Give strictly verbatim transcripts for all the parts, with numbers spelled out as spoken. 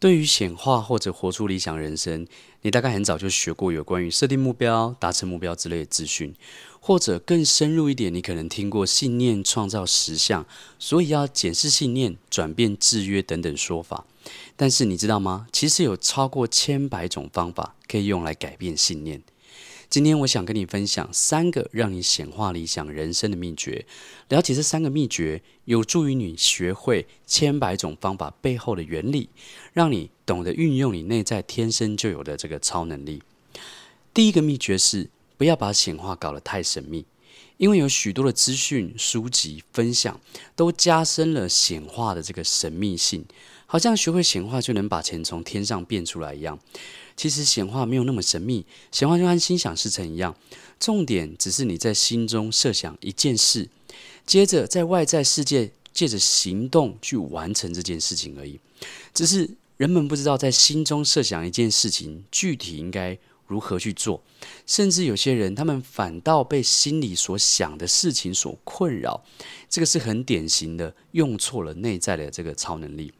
对于显化或者活出理想人生，你大概很早就学过有关于设定目标、达成目标之类的资讯，或者更深入一点，你可能听过信念创造实相，所以要检视信念、转变制约等等说法。但是你知道吗？其实有超过千百种方法可以用来改变信念。今天我想跟你分享三个让你显化理想人生的秘诀。了解这三个秘诀，有助于你学会千百种方法背后的原理，让你懂得运用你内在天生就有的这个超能力。第一个秘诀是，不要把显化搞得太神秘，因为有许多的资讯、书籍、分享都加深了显化的这个神秘性，好像学会显化就能把钱从天上变出来一样。其实显化没有那么神秘，显化就和心想事成一样，重点只是你在心中设想一件事，接着在外在世界借着行动去完成这件事情而已。只是人们不知道在心中设想一件事情具体应该如何去做，甚至有些人他们反倒被心里所想的事情所困扰，这个是很典型的用错了内在的这个超能力。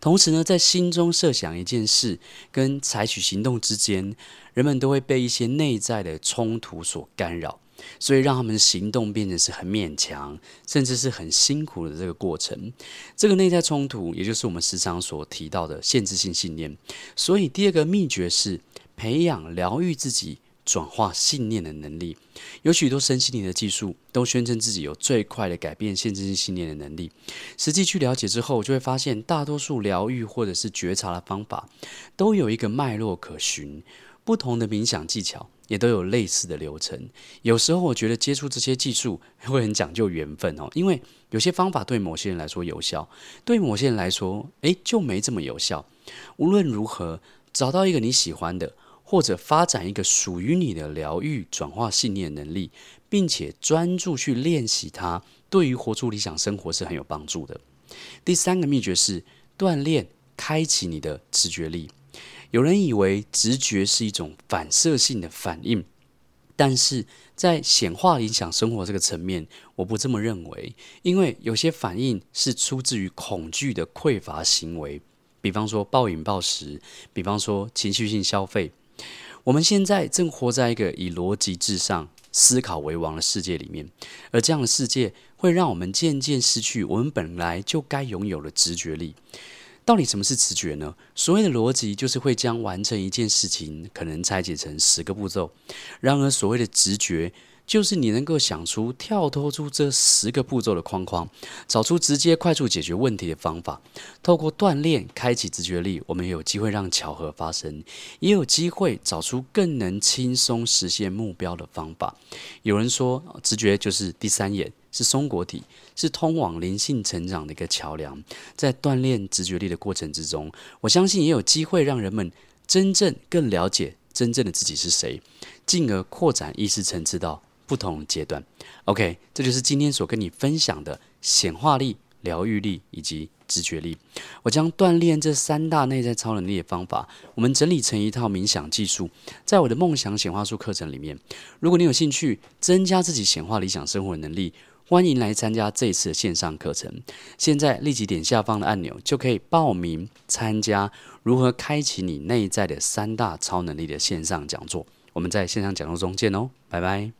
同时呢，在心中设想一件事跟采取行动之间，人们都会被一些内在的冲突所干扰，所以让他们行动变成是很勉强，甚至是很辛苦的这个过程。这个内在冲突，也就是我们时常所提到的限制性信念。所以第二个秘诀是培养疗愈自己、转化信念的能力。有许多身心灵的技术都宣称自己有最快的改变限制性信念的能力，实际去了解之后，就会发现大多数疗愈或者是觉察的方法都有一个脉络可循，不同的冥想技巧也都有类似的流程。有时候我觉得接触这些技术会很讲究缘分哦，因为有些方法对某些人来说有效，对某些人来说诶就没这么有效。无论如何，找到一个你喜欢的，或者发展一个属于你的疗愈转化信念能力，并且专注去练习它，对于活出理想生活是很有帮助的。第三个秘诀是锻炼开启你的直觉力。有人以为直觉是一种反射性的反应，但是在显化理想生活这个层面，我不这么认为，因为有些反应是出自于恐惧的匮乏行为，比方说暴饮暴食，比方说情绪性消费。我们现在正活在一个以逻辑至上、思考为王的世界里面，而这样的世界会让我们渐渐失去我们本来就该拥有的直觉力。到底什么是直觉呢？所谓的逻辑就是会将完成一件事情可能拆解成十个步骤，然而所谓的直觉就是你能够想出跳脱出这十个步骤的框框，找出直接快速解决问题的方法。透过锻炼开启直觉力，我们也有机会让巧合发生，也有机会找出更能轻松实现目标的方法。有人说直觉就是第三眼，是松果体，是通往灵性成长的一个桥梁。在锻炼直觉力的过程之中，我相信也有机会让人们真正更了解真正的自己是谁，进而扩展意识层次到不同阶段。 OK， 这就是今天所跟你分享的显化力、疗愈力以及直觉力。我将锻炼这三大内在超能力的方法，我们整理成一套冥想技术，在我的梦想显化术课程里面。如果你有兴趣增加自己显化理想生活的能力，欢迎来参加这一次的线上课程。现在立即点下方的按钮就可以报名参加如何开启你内在的三大超能力的线上讲座。我们在线上讲座中见哦，拜拜。